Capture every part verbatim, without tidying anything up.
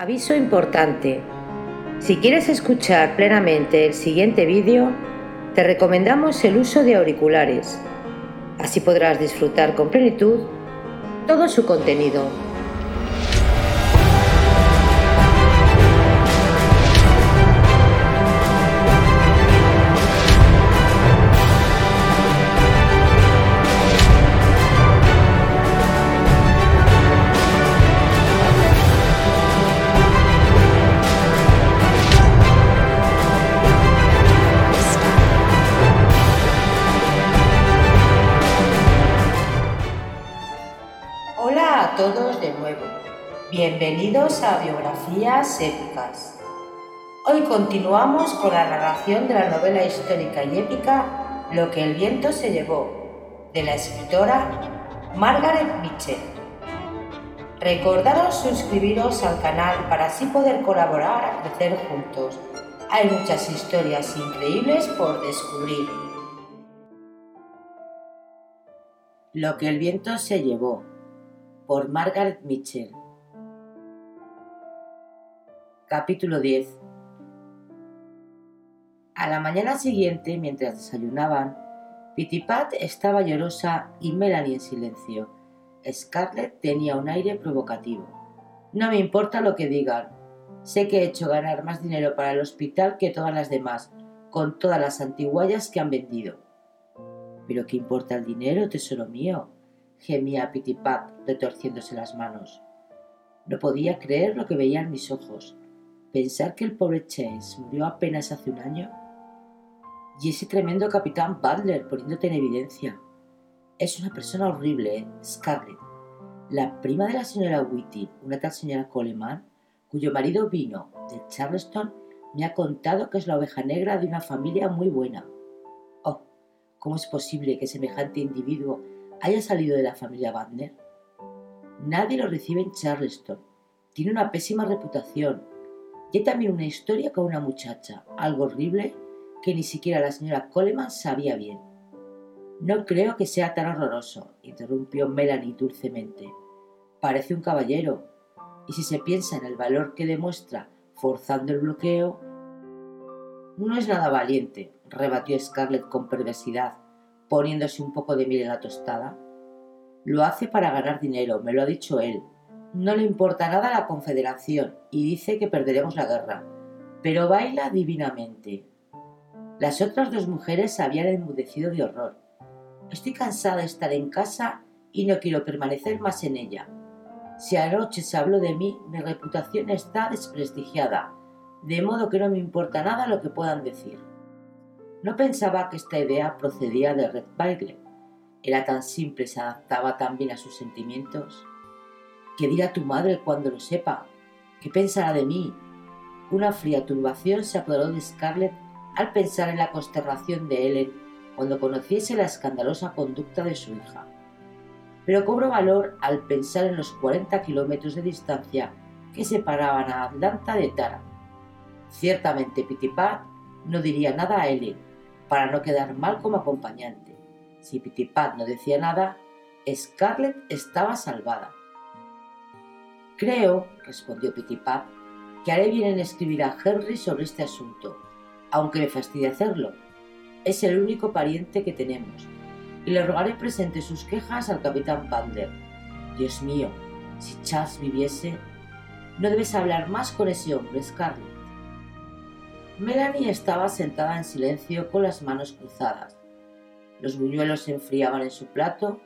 Aviso importante. Si quieres escuchar plenamente el siguiente vídeo, te recomendamos el uso de auriculares. Así podrás disfrutar con plenitud todo su contenido. Todos de nuevo. Bienvenidos a Biografías Épicas. Hoy continuamos con la narración de la novela histórica y épica Lo que el viento se llevó, de la escritora Margaret Mitchell. Recordaros suscribiros al canal para así poder colaborar a crecer juntos. Hay muchas historias increíbles por descubrir. Lo que el viento se llevó, por Margaret Mitchell. Capítulo diez. A la mañana siguiente, mientras desayunaban, Pittypat estaba llorosa y Melanie en silencio. Scarlett tenía un aire provocativo. No me importa lo que digan. Sé que he hecho ganar más dinero para el hospital que todas las demás, con todas las antiguallas que han vendido. ¿Pero qué importa el dinero, tesoro mío?, gemía Pittypat, retorciéndose las manos. No podía creer lo que veía en mis ojos. Pensar que el pobre Chase murió apenas hace un año. Y ese tremendo capitán Butler poniéndote en evidencia. Es una persona horrible, ¿eh? Scarlett. La prima de la señora Whitty, una tal señora Coleman, cuyo marido vino de Charleston, me ha contado que es la oveja negra de una familia muy buena. Oh, ¿cómo es posible que semejante individuo haya salido de la familia Vander? Nadie lo recibe en Charleston. Tiene una pésima reputación. Y hay también una historia con una muchacha, algo horrible, que ni siquiera la señora Coleman sabía bien. No creo que sea tan horroroso, interrumpió Melanie dulcemente. Parece un caballero. Y si se piensa en el valor que demuestra forzando el bloqueo... No es nada valiente, rebatió Scarlett con perversidad, poniéndose un poco de miel en la tostada. Lo hace para ganar dinero, me lo ha dicho él. No le importa nada la Confederación y dice que perderemos la guerra, pero baila divinamente. Las otras dos mujeres se habían enmudecido de horror. Estoy cansada de estar en casa y no quiero permanecer más en ella. Si anoche se habló de mí, mi reputación está desprestigiada, de modo que no me importa nada lo que puedan decir. No pensaba que esta idea procedía de Red Beigle. Era tan simple, se adaptaba tan bien a sus sentimientos. ¿Qué dirá tu madre cuando lo sepa? ¿Qué pensará de mí? Una fría turbación se apoderó de Scarlett al pensar en la consternación de Ellen cuando conociese la escandalosa conducta de su hija. Pero cobró valor al pensar en los cuarenta kilómetros de distancia que separaban a Atlanta de Tara. Ciertamente Pittypat no diría nada a Ellen, para no quedar mal como acompañante. Si Pittypat no decía nada, Scarlett estaba salvada. Creo, respondió Pittypat, que haré bien en escribir a Henry sobre este asunto, aunque me fastidie hacerlo. Es el único pariente que tenemos, y le rogaré presente sus quejas al capitán Vander. Dios mío, si Charles viviese... No debes hablar más con ese hombre, Scarlett. Melanie estaba sentada en silencio con las manos cruzadas. Los buñuelos se enfriaban en su plato.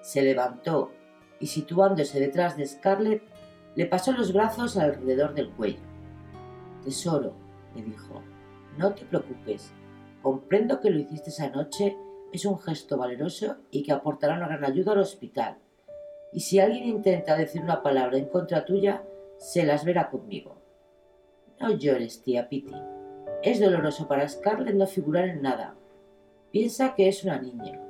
Se levantó y, situándose detrás de Scarlett, le pasó los brazos alrededor del cuello. «Tesoro», le dijo, «no te preocupes. Comprendo que lo hiciste esa noche. Es un gesto valeroso y que aportará una gran ayuda al hospital. Y si alguien intenta decir una palabra en contra tuya, se las verá conmigo». «No llores, tía Pitty. Es doloroso para Scarlett no figurar en nada. Piensa que es una niña».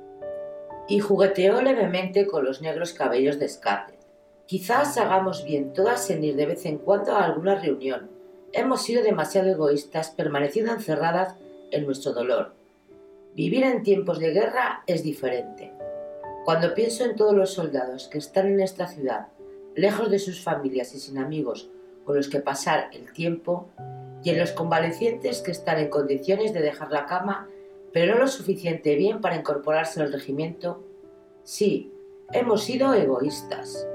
Y jugueteó levemente con los negros cabellos de Scarlett. «Quizás hagamos bien todas en ir de vez en cuando a alguna reunión. Hemos sido demasiado egoístas, permaneciendo encerradas en nuestro dolor. Vivir en tiempos de guerra es diferente. Cuando pienso en todos los soldados que están en esta ciudad, lejos de sus familias y sin amigos, con los que pasar el tiempo, y en los convalecientes que están en condiciones de dejar la cama, pero no lo suficiente bien para incorporarse al regimiento, sí, hemos sido egoístas.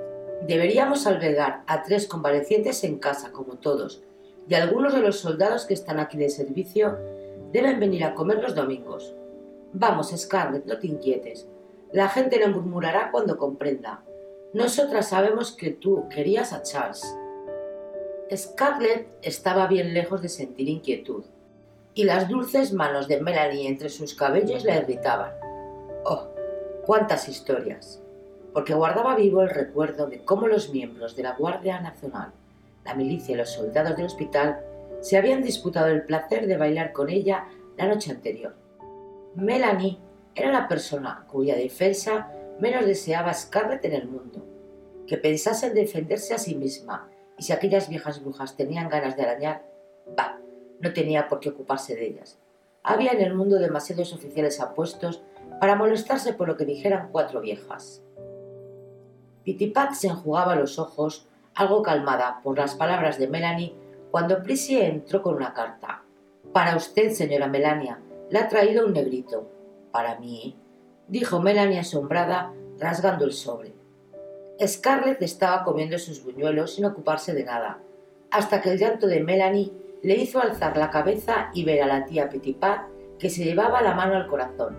Deberíamos albergar a tres convalecientes en casa, como todos, y algunos de los soldados que están aquí de servicio deben venir a comer los domingos. Vamos, Scarlett, no te inquietes. La gente no murmurará cuando comprenda. Nosotras sabemos que tú querías a Charles. Scarlett estaba bien lejos de sentir inquietud, y las dulces manos de Melanie entre sus cabellos la irritaban. ¡Oh, cuántas historias! Porque guardaba vivo el recuerdo de cómo los miembros de la Guardia Nacional, la milicia y los soldados del hospital se habían disputado el placer de bailar con ella la noche anterior. Melanie era la persona cuya defensa menos deseaba Scarlett en el mundo. Que pensase en defenderse a sí misma, y si aquellas viejas brujas tenían ganas de arañar, bah, no tenía por qué ocuparse de ellas. Había en el mundo demasiados oficiales apuestos para molestarse por lo que dijeran cuatro viejas. Pittypat se enjugaba los ojos, algo calmada por las palabras de Melanie, cuando Prissy entró con una carta. «Para usted, señora Melania, le ha traído un negrito». «¿Para mí?», dijo Melanie asombrada, rasgando el sobre. Scarlett estaba comiendo sus buñuelos sin ocuparse de nada, hasta que el llanto de Melanie le hizo alzar la cabeza y ver a la tía Pittypat, que se llevaba la mano al corazón.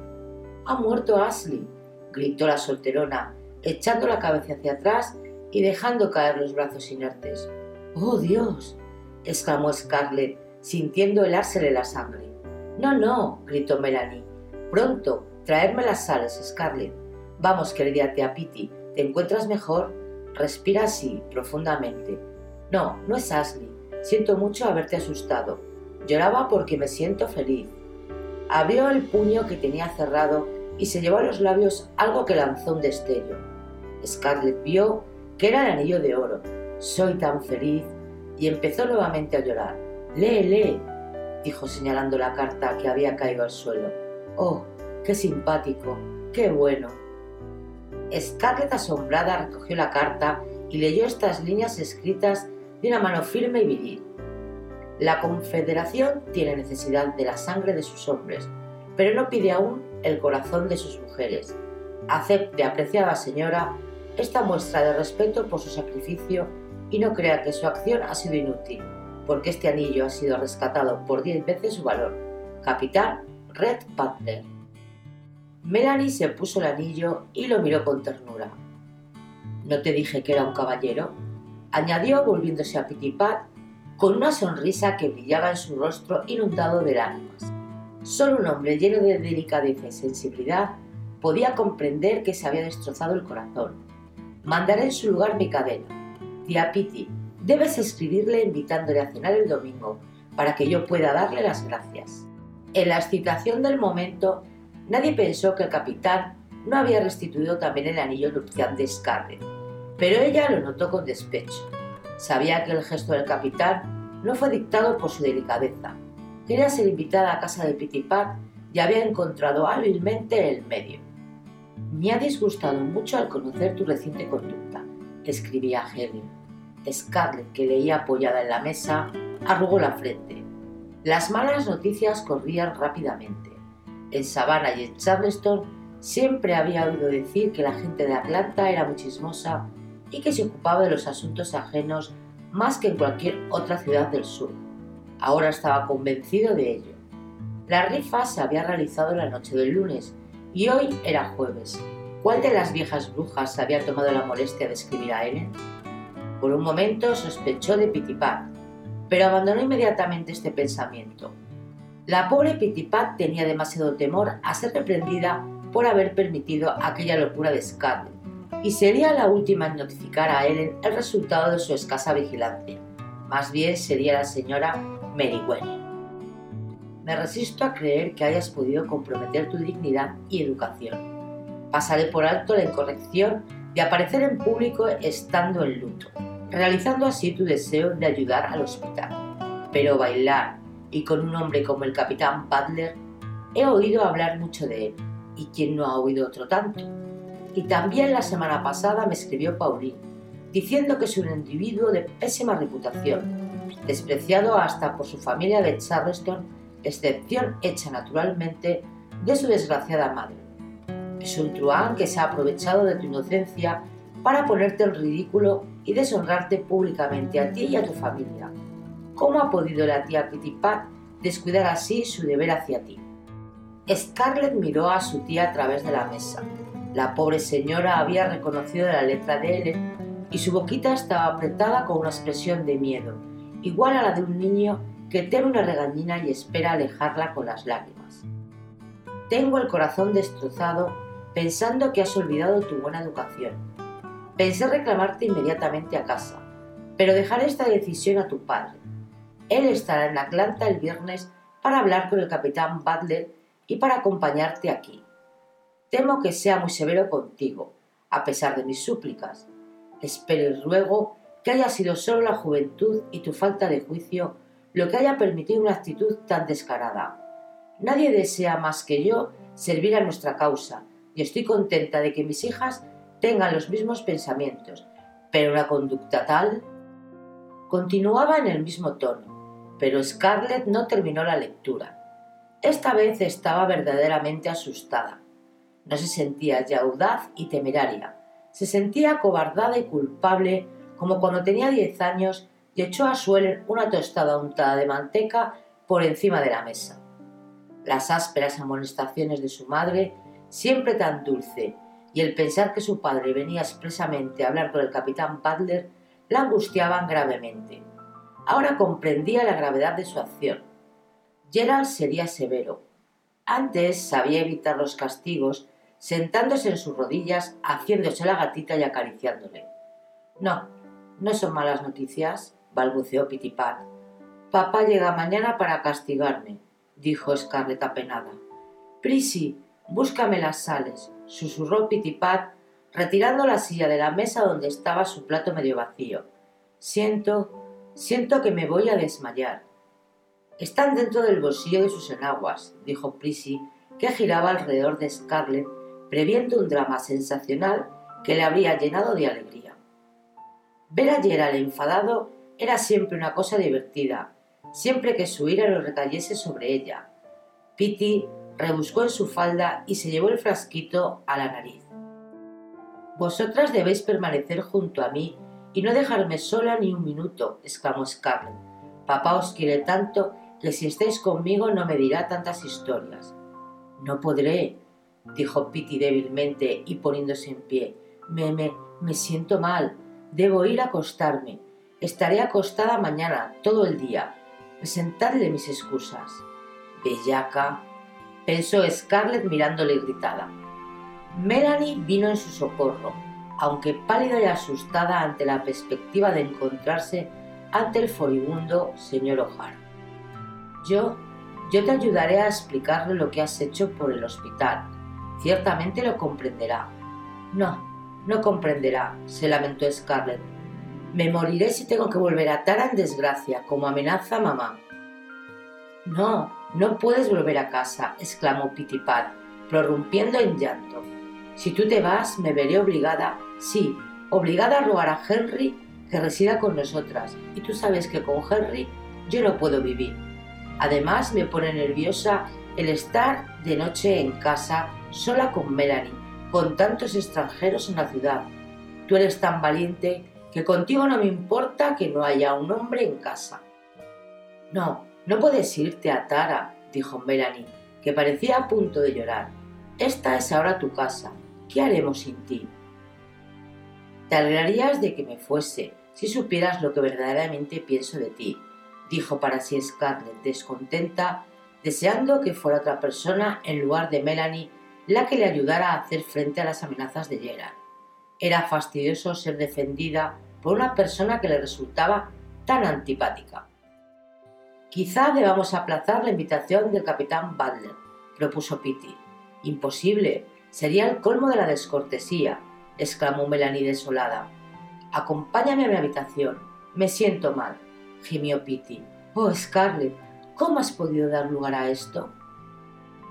«¡Ha muerto Ashley!», gritó la solterona, echando la cabeza hacia atrás y dejando caer los brazos inertes. «¡Oh, Dios!», exclamó Scarlett, sintiendo helársele la sangre. «No, no», gritó Melanie. «Pronto, traerme las sales, Scarlett. Vamos, querida tía Pitty, ¿te encuentras mejor? Respira así, profundamente. No, no es Ashley. Siento mucho haberte asustado. Lloraba porque me siento feliz». Abrió el puño que tenía cerrado y se llevó a los labios algo que lanzó un destello. Scarlett vio que era el anillo de oro. «Soy tan feliz», y empezó nuevamente a llorar. «Lee, lee», dijo señalando la carta que había caído al suelo. «Oh, qué simpático, qué bueno». Scarlett, asombrada, recogió la carta y leyó estas líneas escritas de una mano firme y viril. «La Confederación tiene necesidad de la sangre de sus hombres, pero no pide aún el corazón de sus mujeres. Acepte, apreciada señora, esta muestra de respeto por su sacrificio y no crea que su acción ha sido inútil, porque este anillo ha sido rescatado por diez veces su valor. Capitán Red Butler». Melanie se puso el anillo y lo miró con ternura. «¿No te dije que era un caballero?», añadió, volviéndose a Pittypat, con una sonrisa que brillaba en su rostro inundado de lágrimas. Solo un hombre lleno de delicadeza y sensibilidad podía comprender que se había destrozado el corazón. «Mandaré en su lugar mi cadena. Tía Pitty, debes escribirle invitándole a cenar el domingo para que yo pueda darle las gracias». En la excitación del momento, nadie pensó que el capitán no había restituido también el anillo nupcial de Scarlett, pero ella lo notó con despecho. Sabía que el gesto del capitán no fue dictado por su delicadeza. Quería ser invitada a casa de Pittypat y había encontrado hábilmente el medio. «Me ha disgustado mucho al conocer tu reciente conducta», escribía Henry. Scarlett, que leía apoyada en la mesa, arrugó la frente. Las malas noticias corrían rápidamente. En Savannah y en Charleston siempre había oído decir que la gente de Atlanta era muy chismosa y que se ocupaba de los asuntos ajenos más que en cualquier otra ciudad del sur. Ahora estaba convencido de ello. La rifa se había realizado la noche del lunes y hoy era jueves. ¿Cuál de las viejas brujas se había tomado la molestia de escribir a Ellen? Por un momento sospechó de Pittypat, pero abandonó inmediatamente este pensamiento. La pobre Pittypat tenía demasiado temor a ser reprendida por haber permitido aquella locura de Scarlett, y sería la última en notificar a Ellen el resultado de su escasa vigilancia. Más bien sería la señora Meriwether. «Me resisto a creer que hayas podido comprometer tu dignidad y educación. Pasaré por alto la incorrección de aparecer en público estando en luto, realizando así tu deseo de ayudar al hospital. Pero bailar, y con un hombre como el capitán Butler, he oído hablar mucho de él, y quien no ha oído otro tanto. Y también la semana pasada me escribió Pauline, diciendo que es un individuo de pésima reputación, despreciado hasta por su familia de Charleston, excepción hecha naturalmente de su desgraciada madre. Es un truhán que se ha aprovechado de tu inocencia para ponerte el ridículo y deshonrarte públicamente a ti y a tu familia. ¿Cómo ha podido la tía Pittypat descuidar así su deber hacia ti? Scarlett miró a su tía a través de la mesa. La pobre señora había reconocido la letra de L y su boquita estaba apretada con una expresión de miedo, igual a la de un niño que teme una regañina y espera alejarla con las lágrimas. Tengo el corazón destrozado pensando que has olvidado tu buena educación. Pensé reclamarte inmediatamente a casa, pero dejaré esta decisión a tu padre. Él estará en Atlanta el viernes para hablar con el capitán Butler y para acompañarte aquí. Temo que sea muy severo contigo, a pesar de mis súplicas. Espero y ruego que haya sido solo la juventud y tu falta de juicio lo que haya permitido una actitud tan descarada. Nadie desea más que yo servir a nuestra causa y estoy contenta de que mis hijas tengan los mismos pensamientos, pero una conducta tal... Continuaba en el mismo tono, pero Scarlett no terminó la lectura. Esta vez estaba verdaderamente asustada. No se sentía ya audaz y temeraria. Se sentía acobardada y culpable, como cuando tenía diez años y echó a suelo una tostada untada de manteca por encima de la mesa. Las ásperas amonestaciones de su madre, siempre tan dulce, y el pensar que su padre venía expresamente a hablar con el capitán Butler la angustiaban gravemente. Ahora comprendía la gravedad de su acción. Gerald sería severo. Antes sabía evitar los castigos, sentándose en sus rodillas, haciéndose la gatita y acariciándole. «No, no son malas noticias», balbuceó Pittypat. «Papá llega mañana para castigarme», dijo Scarlett apenada. «Prissy, búscame las sales», susurró Pittypat, retirando la silla de la mesa donde estaba su plato medio vacío. «Siento, siento que me voy a desmayar». «Están dentro del bolsillo de sus enaguas», dijo Prissy, que giraba alrededor de Scarlett, previendo un drama sensacional que le habría llenado de alegría. Ver a Gerald enfadado era siempre una cosa divertida, siempre que su ira lo recayese sobre ella. Pitty rebuscó en su falda y se llevó el frasquito a la nariz. «Vosotras debéis permanecer junto a mí y no dejarme sola ni un minuto», exclamó Scarlett. «Papá os quiere tanto que si estáis conmigo no me dirá tantas historias». «No podré», dijo Pitty débilmente y poniéndose en pie. Me, me, me siento mal. Debo ir a acostarme. Estaré acostada mañana, todo el día. Presentadle mis excusas». «Bellaca», pensó Scarlett mirándole irritada. Melanie vino en su socorro, aunque pálida y asustada ante la perspectiva de encontrarse ante el furibundo señor O'Hara. Yo... Yo te ayudaré a explicarle lo que has hecho por el hospital. Ciertamente lo comprenderá». «No, no comprenderá», se lamentó Scarlett. «Me moriré si tengo que volver a Tara en desgracia, como amenaza mamá». «No, no puedes volver a casa», exclamó Pittypat, prorrumpiendo en llanto. «Si tú te vas, me veré obligada, sí, obligada a rogar a Henry que resida con nosotras, y tú sabes que con Henry yo no puedo vivir. Además, me pone nerviosa el estar de noche en casa sola con Melanie, con tantos extranjeros en la ciudad. Tú eres tan valiente que contigo no me importa que no haya un hombre en casa». «No, no puedes irte a Tara», dijo Melanie, que parecía a punto de llorar. «Esta es ahora tu casa. ¿Qué haremos sin ti?». «Te alegrarías de que me fuese si supieras lo que verdaderamente pienso de ti», dijo para sí Scarlett, descontenta, deseando que fuera otra persona en lugar de Melanie la que le ayudara a hacer frente a las amenazas de Gerald. Era fastidioso ser defendida por una persona que le resultaba tan antipática. «Quizá debamos aplazar la invitación del capitán Butler», propuso Pitty. «Imposible, sería el colmo de la descortesía», exclamó Melanie desolada. «Acompáñame a mi habitación, me siento mal», gimió Pitty. «Oh, Scarlett, ¿cómo has podido dar lugar a esto?».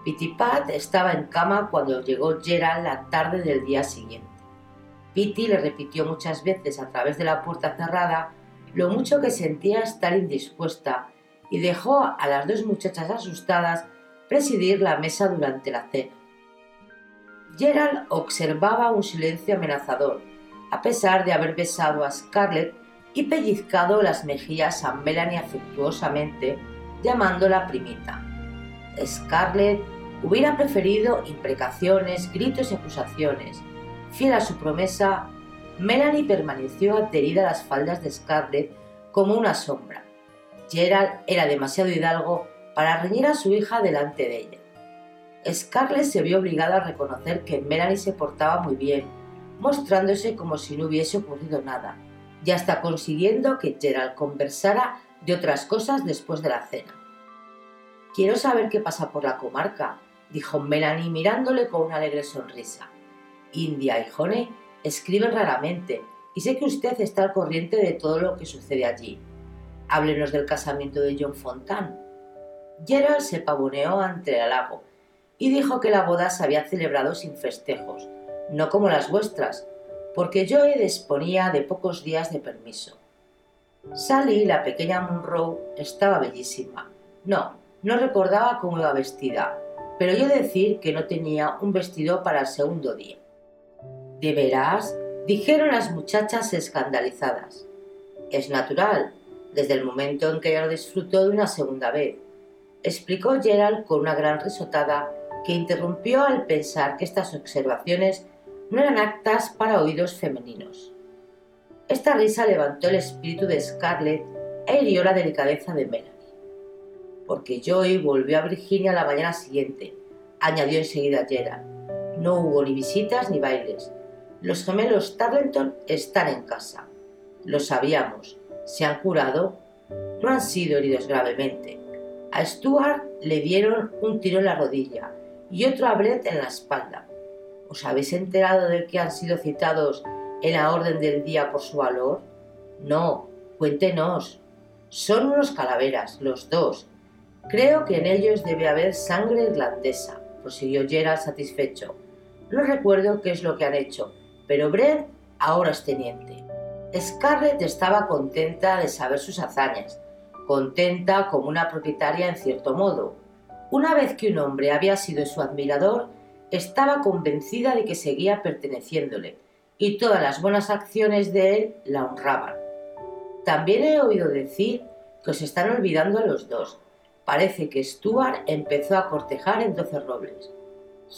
Pittypat estaba en cama cuando llegó Gerald la tarde del día siguiente. Pitty le repitió muchas veces a través de la puerta cerrada lo mucho que sentía estar indispuesta y dejó a las dos muchachas asustadas presidir la mesa durante la cena. Gerald observaba un silencio amenazador, a pesar de haber besado a Scarlett y pellizcado las mejillas a Melanie afectuosamente, llamándola primita. Scarlett hubiera preferido imprecaciones, gritos y acusaciones. Fiel a su promesa, Melanie permaneció adherida a las faldas de Scarlett como una sombra. Gerald era demasiado hidalgo para reñir a su hija delante de ella. Scarlett se vio obligada a reconocer que Melanie se portaba muy bien, mostrándose como si no hubiese ocurrido nada, y hasta consiguiendo que Gerald conversara de otras cosas después de la cena. «Quiero saber qué pasa por la comarca», dijo Melanie mirándole con una alegre sonrisa. «India y Honey escriben raramente, y sé que usted está al corriente de todo lo que sucede allí. Háblenos del casamiento de John Fontaine». Gerald se pavoneó ante el halago y dijo que la boda se había celebrado sin festejos, no como las vuestras, porque Joe disponía de pocos días de permiso. Sally, la pequeña Munro, estaba bellísima. No, no recordaba cómo iba vestida, pero oyó decir que no tenía un vestido para el segundo día. «¿De veras?», dijeron las muchachas escandalizadas. «Es natural, desde el momento en que ella lo disfrutó de una segunda vez», explicó Gerald con una gran risotada que interrumpió al pensar que estas observaciones no eran aptas para oídos femeninos. Esta risa levantó el espíritu de Scarlett e hirió la delicadeza de Melanie. «Porque Joey volvió a Virginia la mañana siguiente», añadió enseguida Gerald. «No hubo ni visitas ni bailes. Los gemelos Tarleton están en casa. Lo sabíamos. Se han curado. No han sido heridos gravemente. A Stuart le dieron un tiro en la rodilla y otro a Brent en la espalda. ¿Os habéis enterado de que han sido citados en la orden del día por su valor? No, cuéntenos. Son unos calaveras, los dos. Creo que en ellos debe haber sangre irlandesa», prosiguió Gerald satisfecho. «No recuerdo qué es lo que han hecho, pero Brent ahora es teniente». Scarlett estaba contenta de saber sus hazañas, contenta como una propietaria en cierto modo. Una vez que un hombre había sido su admirador, estaba convencida de que seguía perteneciéndole, y todas las buenas acciones de él la honraban. «También he oído decir que os están olvidando a los dos. Parece que Stuart empezó a cortejar en doce robles».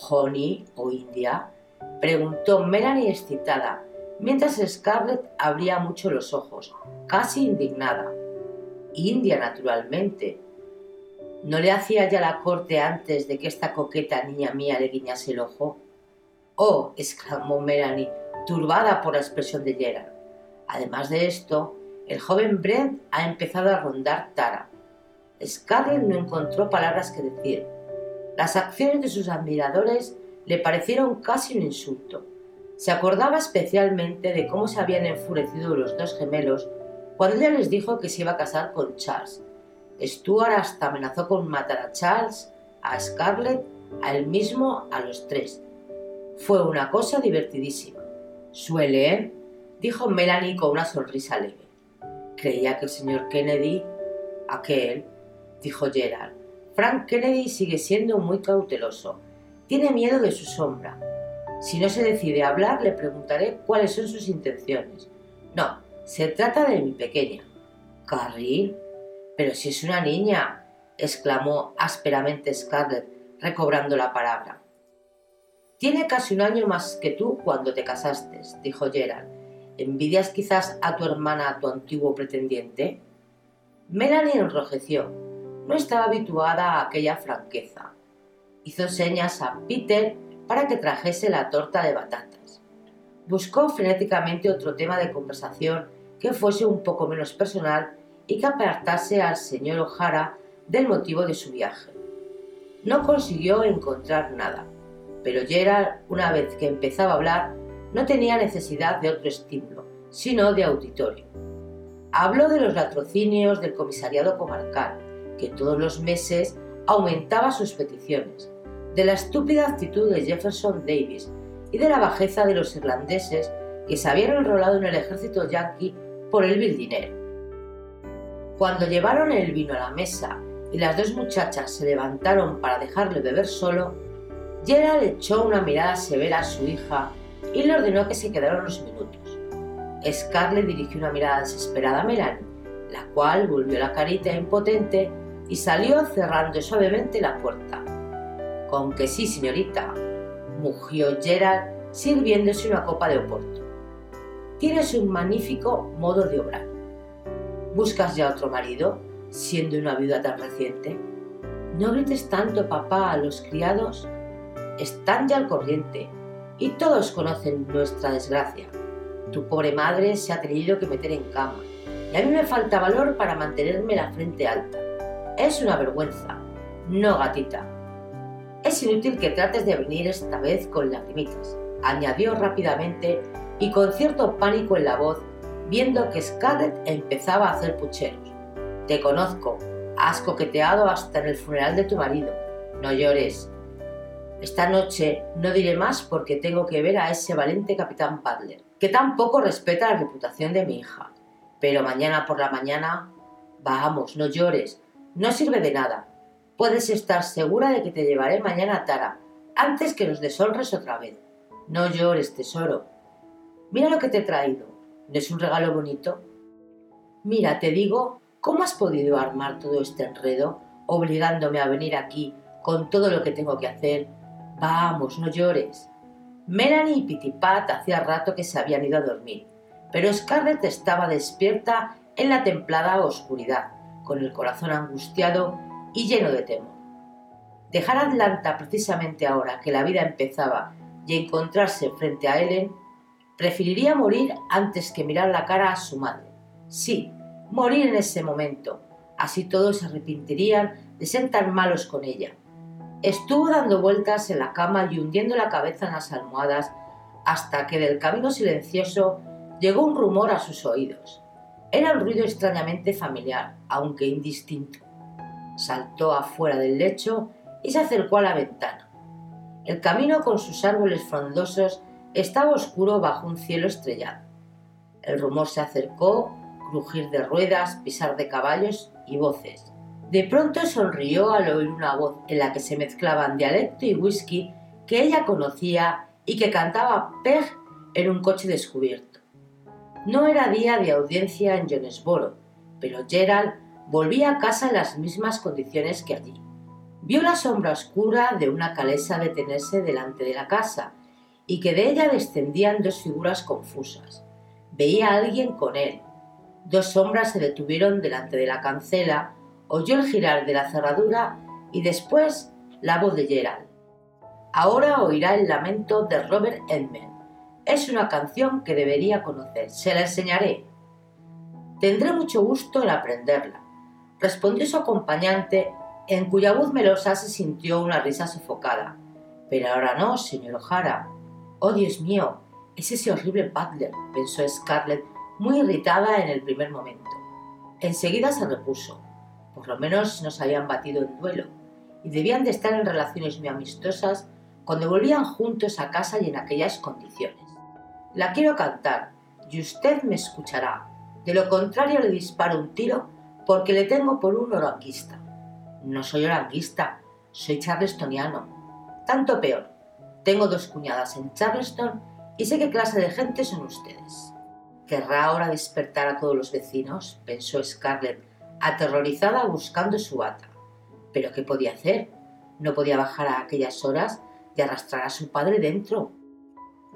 «¿Honey o India?», preguntó Melanie excitada, mientras Scarlett abría mucho los ojos, casi indignada. «India, naturalmente. ¿No le hacía ya la corte antes de que esta coqueta niña mía le guiñase el ojo?». «¡Oh!», exclamó Melanie, turbada por la expresión de Gerald. «Además de esto, el joven Brent ha empezado a rondar Tara». Scarlett no encontró palabras que decir. Las acciones de sus admiradores le parecieron casi un insulto. Se acordaba especialmente de cómo se habían enfurecido los dos gemelos cuando ella les dijo que se iba a casar con Charles. Stuart hasta amenazó con matar a Charles, a Scarlett, a él mismo, a los tres. Fue una cosa divertidísima. «¿Suele, eh?», dijo Melanie con una sonrisa leve. «Creía que el señor Kennedy...» «Aquel», dijo Gerald. «Frank Kennedy sigue siendo muy cauteloso. Tiene miedo de su sombra. Si no se decide a hablar, le preguntaré cuáles son sus intenciones. No, se trata de mi pequeña». «¿Carreen? Pero si es una niña», exclamó ásperamente Scarlett, recobrando la palabra. «Tiene casi un año más que tú cuando te casaste», dijo Gerald. «¿Envidias quizás a tu hermana a tu antiguo pretendiente?». Melanie enrojeció. No estaba habituada a aquella franqueza. Hizo señas a Peter para que trajese la torta de batatas. Buscó frenéticamente otro tema de conversación que fuese un poco menos personal y que apartase al señor O'Hara del motivo de su viaje. No consiguió encontrar nada, pero Gerald, una vez que empezaba a hablar, no tenía necesidad de otro estímulo, sino de auditorio. Habló de los latrocinios del comisariado comarcal, que todos los meses aumentaba sus peticiones, de la estúpida actitud de Jefferson Davis y de la bajeza de los irlandeses que se habían enrolado en el ejército yanqui por el vil dinero. Cuando llevaron el vino a la mesa y las dos muchachas se levantaron para dejarle beber solo, Gerald echó una mirada severa a su hija y le ordenó que se quedara unos minutos. Scarlett dirigió una mirada desesperada a Melanie, la cual volvió la carita impotente y salió cerrando suavemente la puerta. —Con que sí, señorita —mugió Gerald, sirviéndose una copa de oporto—. Tienes un magnífico modo de obrar. ¿Buscas ya otro marido, siendo una viuda tan reciente? No grites tanto, papá, a los criados. Están ya al corriente y todos conocen nuestra desgracia. Tu pobre madre se ha tenido que meter en cama y a mí me falta valor para mantenerme la frente alta. Es una vergüenza. No, gatita. Es inútil que trates de venir esta vez con lagrimitas, añadió rápidamente y con cierto pánico en la voz, viendo que Scarlett empezaba a hacer pucheros. Te conozco. Has coqueteado hasta en el funeral de tu marido. No llores. Esta noche no diré más porque tengo que ver a ese valiente capitán Butler, que tampoco respeta la reputación de mi hija. Pero mañana por la mañana... Vamos, no llores. No sirve de nada. Puedes estar segura de que te llevaré mañana a Tara, antes que nos deshonres otra vez. No llores, tesoro. Mira lo que te he traído. ¿No es un regalo bonito? Mira, te digo, ¿cómo has podido armar todo este enredo, obligándome a venir aquí con todo lo que tengo que hacer? Vamos, no llores. Melanie y Pittypat hacía rato que se habían ido a dormir, pero Scarlett estaba despierta en la templada oscuridad, con el corazón angustiado y lleno de temor. Dejar Atlanta precisamente ahora que la vida empezaba y encontrarse frente a Ellen, preferiría morir antes que mirar la cara a su madre. Sí, morir en ese momento, así todos se arrepentirían de ser tan malos con ella. Estuvo dando vueltas en la cama y hundiendo la cabeza en las almohadas hasta que del camino silencioso llegó un rumor a sus oídos. Era un ruido extrañamente familiar, aunque indistinto. Saltó afuera del lecho y se acercó a la ventana. El camino con sus árboles frondosos estaba oscuro bajo un cielo estrellado. El rumor se acercó, crujir de ruedas, pisar de caballos y voces. De pronto sonrió al oír una voz en la que se mezclaban dialecto y whisky que ella conocía y que cantaba Peg en un coche descubierto. No era día de audiencia en Jonesboro, pero Gerald volvía a casa en las mismas condiciones que allí. Vio la sombra oscura de una calesa detenerse delante de la casa y que de ella descendían dos figuras confusas. Veía a alguien con él. Dos sombras se detuvieron delante de la cancela. Oyó el girar de la cerradura y después la voz de Gerald. Ahora oirá el lamento de Robert Edmund. Es una canción que debería conocer. Se la enseñaré. Tendré mucho gusto en aprenderla, respondió su acompañante, en cuya voz melosa se sintió una risa sofocada. Pero ahora no, señor O'Hara. Oh, Dios mío, es ese horrible Butler, pensó Scarlett, muy irritada en el primer momento. Enseguida se repuso. Por lo menos nos habían batido en duelo y debían de estar en relaciones muy amistosas cuando volvían juntos a casa y en aquellas condiciones. La quiero cantar y usted me escuchará. De lo contrario le disparo un tiro porque le tengo por un oranguista. No soy oranguista, soy charlestoniano. Tanto peor. Tengo dos cuñadas en Charleston y sé qué clase de gente son ustedes. ¿Querrá ahora despertar a todos los vecinos?, pensó Scarlett, aterrorizada buscando su bata. ¿Pero qué podía hacer? No podía bajar a aquellas horas y arrastrar a su padre dentro.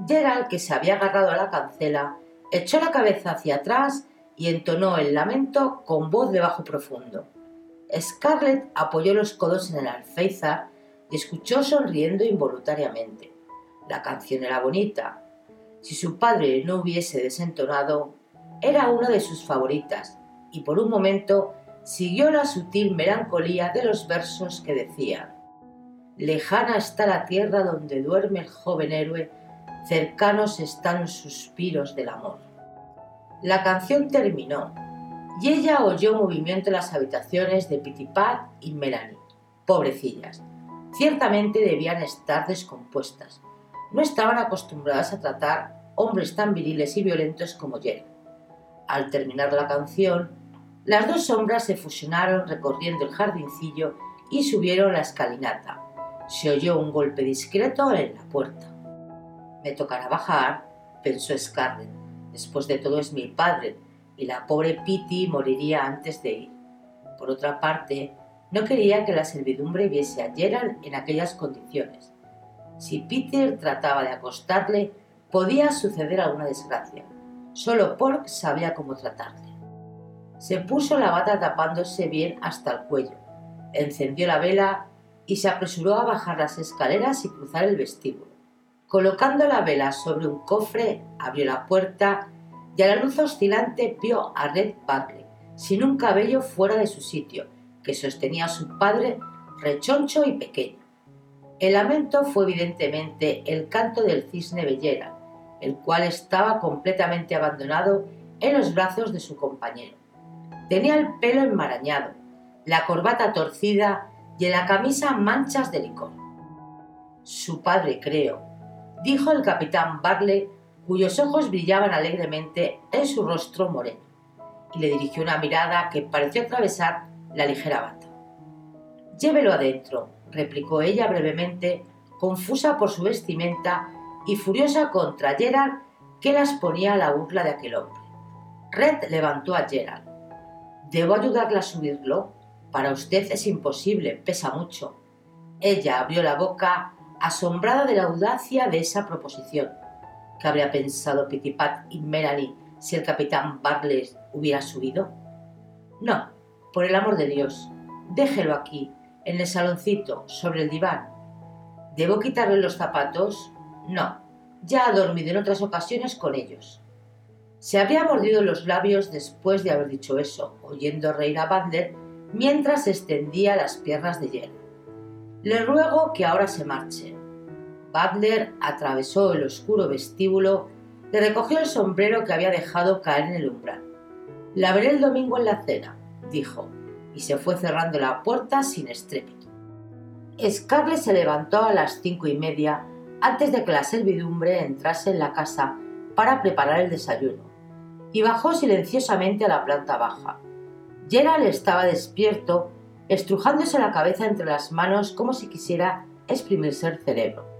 Gerald, que se había agarrado a la cancela, echó la cabeza hacia atrás y entonó el lamento con voz de bajo profundo. Scarlett apoyó los codos en el alféizar y escuchó sonriendo involuntariamente. La canción era bonita. Si su padre no hubiese desentonado, era una de sus favoritas, y por un momento siguió la sutil melancolía de los versos que decían: «Lejana está la tierra donde duerme el joven héroe, cercanos están suspiros del amor». La canción terminó, y ella oyó movimiento en las habitaciones de Pittypat y Melanie. Pobrecillas, ciertamente debían estar descompuestas. No estaban acostumbradas a tratar hombres tan viriles y violentos como Gerald. Al terminar la canción, las dos sombras se fusionaron recorriendo el jardincillo y subieron la escalinata. Se oyó un golpe discreto en la puerta. «Me tocará bajar», pensó Scarlett. «Después de todo es mi padre, y la pobre Pitty moriría antes de ir». Por otra parte, no quería que la servidumbre viese a Gerald en aquellas condiciones. Si Peter trataba de acostarle, podía suceder alguna desgracia. Solo Pork sabía cómo tratarle. Se puso la bata tapándose bien hasta el cuello, encendió la vela y se apresuró a bajar las escaleras y cruzar el vestíbulo. Colocando la vela sobre un cofre, abrió la puerta y a la luz oscilante vio a Red Beigle, sin un cabello fuera de su sitio, que sostenía a su padre, rechoncho y pequeño. El lamento fue evidentemente el canto del cisne Bellera, el cual estaba completamente abandonado en los brazos de su compañero. Tenía el pelo enmarañado, la corbata torcida y en la camisa manchas de licor. «Su padre, creo», dijo el capitán Beigle, cuyos ojos brillaban alegremente en su rostro moreno, y le dirigió una mirada que pareció atravesar la ligera bata. «Llévelo adentro», replicó ella brevemente, confusa por su vestimenta y furiosa contra Gerald, que las ponía a la burla de aquel hombre. Red levantó a Gerald. «¿Debo ayudarla a subirlo? Para usted es imposible, pesa mucho». Ella abrió la boca, asombrada de la audacia de esa proposición. ¿Qué habría pensado Pittypat y Melanie si el capitán Beigle hubiera subido? «No, por el amor de Dios, déjelo aquí, en el saloncito, sobre el diván». «¿Debo quitarle los zapatos?» «No, ya ha dormido en otras ocasiones con ellos». Se habría mordido los labios después de haber dicho eso, oyendo reír a Vander mientras extendía las piernas de hielo. «Le ruego que ahora se marche». Vander atravesó el oscuro vestíbulo, le recogió el sombrero que había dejado caer en el umbral. «La veré el domingo en la cena», dijo, y se fue cerrando la puerta sin estrépito. Scarlett se levantó a las cinco y media antes de que la servidumbre entrase en la casa para preparar el desayuno, y bajó silenciosamente a la planta baja. Gerald estaba despierto, estrujándose la cabeza entre las manos como si quisiera exprimirse el cerebro.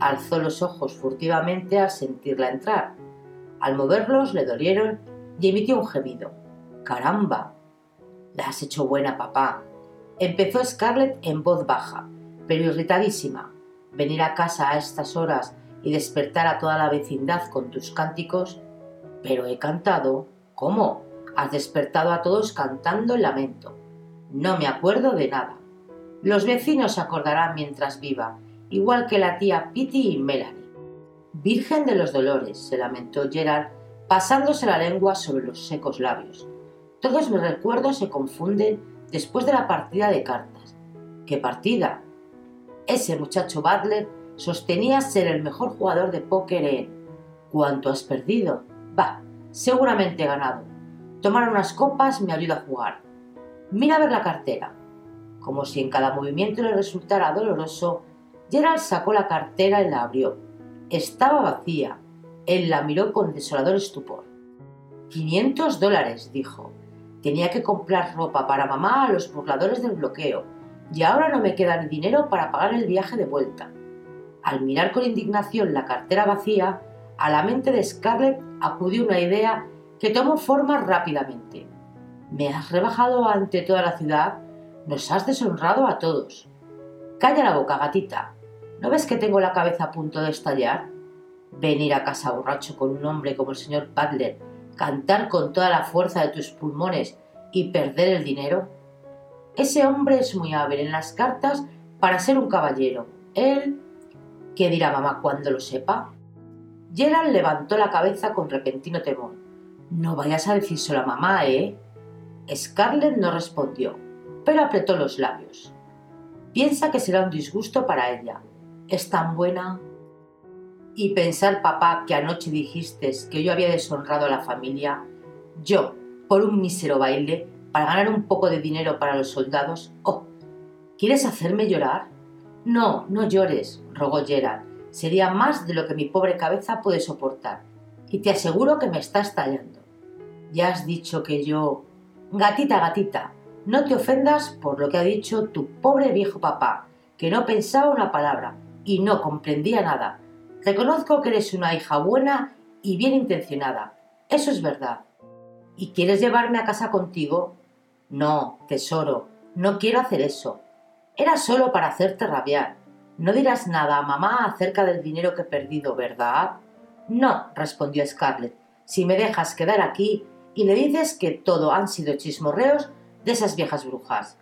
Alzó los ojos furtivamente al sentirla entrar. Al moverlos le dolieron y emitió un gemido. «¡Caramba! La has hecho buena, papá», empezó Scarlett en voz baja, pero irritadísima. «Venir a casa a estas horas y despertar a toda la vecindad con tus cánticos». «Pero he cantado». «¿Cómo? Has despertado a todos cantando el lamento». «No me acuerdo de nada». «Los vecinos se acordarán mientras viva, igual que la tía Pitty y Melanie». «Virgen de los dolores», se lamentó Gerald, pasándose la lengua sobre los secos labios. «Todos mis recuerdos se confunden después de la partida de cartas». «¿Qué partida?». Ese muchacho Butler sostenía ser el mejor jugador de póker en... «¿Cuánto has perdido?». «Bah, seguramente he ganado. Tomar unas copas me ayuda a jugar». «Mira a ver la cartera». Como si en cada movimiento le resultara doloroso, Gerald sacó la cartera y la abrió. Estaba vacía. Él la miró con desolador estupor. «Quinientos dólares», dijo. «Tenía que comprar ropa para mamá a los burladores del bloqueo, y ahora no me queda ni dinero para pagar el viaje de vuelta». Al mirar con indignación la cartera vacía, a la mente de Scarlett acudió una idea que tomó forma rápidamente. «¿Me has rebajado ante toda la ciudad? Nos has deshonrado a todos». «Calla la boca, gatita. ¿No ves que tengo la cabeza a punto de estallar? Venir a casa borracho con un hombre como el señor Butler, cantar con toda la fuerza de tus pulmones y perder el dinero. Ese hombre es muy hábil en las cartas para ser un caballero. Él... ¿Qué dirá mamá cuando lo sepa?». Gerald levantó la cabeza con repentino temor. «No vayas a decírselo a mamá, ¿eh?». Scarlett no respondió, pero apretó los labios. «Piensa que será un disgusto para ella. Es tan buena». «Y pensar, papá, que anoche dijiste que yo había deshonrado a la familia. Yo, por un mísero baile, para ganar un poco de dinero para los soldados. Oh, ¿quieres hacerme llorar?». «No, no llores», rogó Gerald. «Sería más de lo que mi pobre cabeza puede soportar. y te aseguro que me estás tallando. Ya has dicho que yo... Gatita, gatita, no te ofendas por lo que ha dicho tu pobre viejo papá, que no pensaba una palabra y no comprendía nada. Reconozco que eres una hija buena y bien intencionada, eso es verdad. ¿Y quieres llevarme a casa contigo? No, tesoro, no quiero hacer eso. Era solo para hacerte rabiar. No dirás nada a mamá acerca del dinero que he perdido, ¿verdad? No, respondió Scarlett, si me dejas quedar aquí... y le dices que todo han sido chismorreos de esas viejas brujas.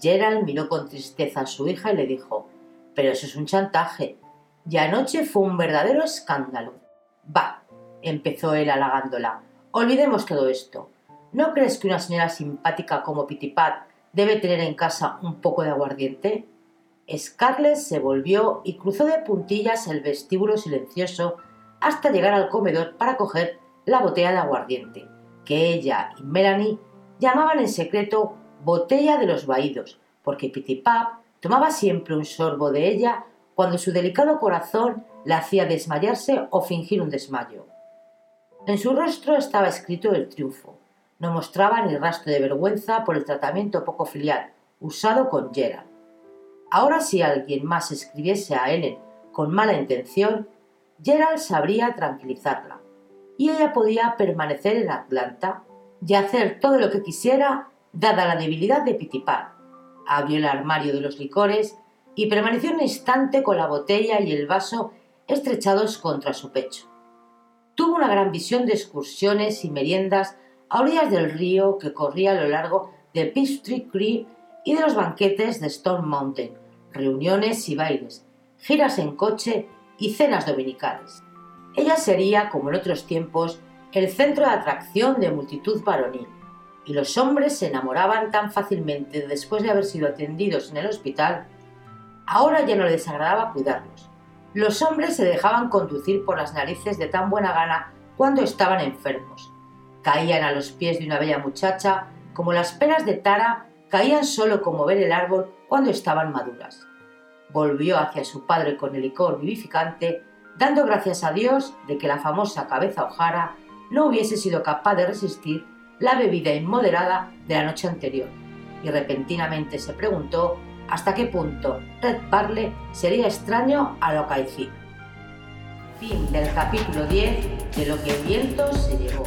Gerald miró con tristeza a su hija y le dijo, «Pero eso es un chantaje. Y anoche fue un verdadero escándalo». «Va», empezó él halagándola, «olvidemos todo esto. ¿No crees que una señora simpática como Pittypat debe tener en casa un poco de aguardiente?» Scarlett se volvió y cruzó de puntillas el vestíbulo silencioso hasta llegar al comedor para coger la botella de aguardiente, que ella y Melanie llamaban en secreto botella de los vaídos, porque Pittypat tomaba siempre un sorbo de ella cuando su delicado corazón la hacía desmayarse o fingir un desmayo. En su rostro estaba escrito el triunfo. No mostraba ni rastro de vergüenza por el tratamiento poco filial usado con Gerald. Ahora, si alguien más escribiese a Ellen con mala intención, Gerald sabría tranquilizarla. Y ella podía permanecer en Atlanta y hacer todo lo que quisiera, dada la debilidad de Pittypat. Abrió el armario de los licores y permaneció un instante con la botella y el vaso estrechados contra su pecho. Tuvo una gran visión de excursiones y meriendas a orillas del río que corría a lo largo de Peachtree Creek y de los banquetes de Stone Mountain, reuniones y bailes, giras en coche y cenas dominicales. Ella sería, como en otros tiempos, el centro de atracción de multitud varonil, y los hombres se enamoraban tan fácilmente después de haber sido atendidos en el hospital, ahora ya no les agradaba cuidarlos. Los hombres se dejaban conducir por las narices de tan buena gana cuando estaban enfermos. Caían a los pies de una bella muchacha, como las peras de Tara caían solo con mover el árbol cuando estaban maduras. Volvió hacia su padre con el licor vivificante, dando gracias a Dios de que la famosa cabeza O'Hara no hubiese sido capaz de resistir la bebida inmoderada de la noche anterior, y repentinamente se preguntó hasta qué punto Red Beigle sería extraño a lo caicic. Fin del capítulo diez de Lo que el viento se llevó.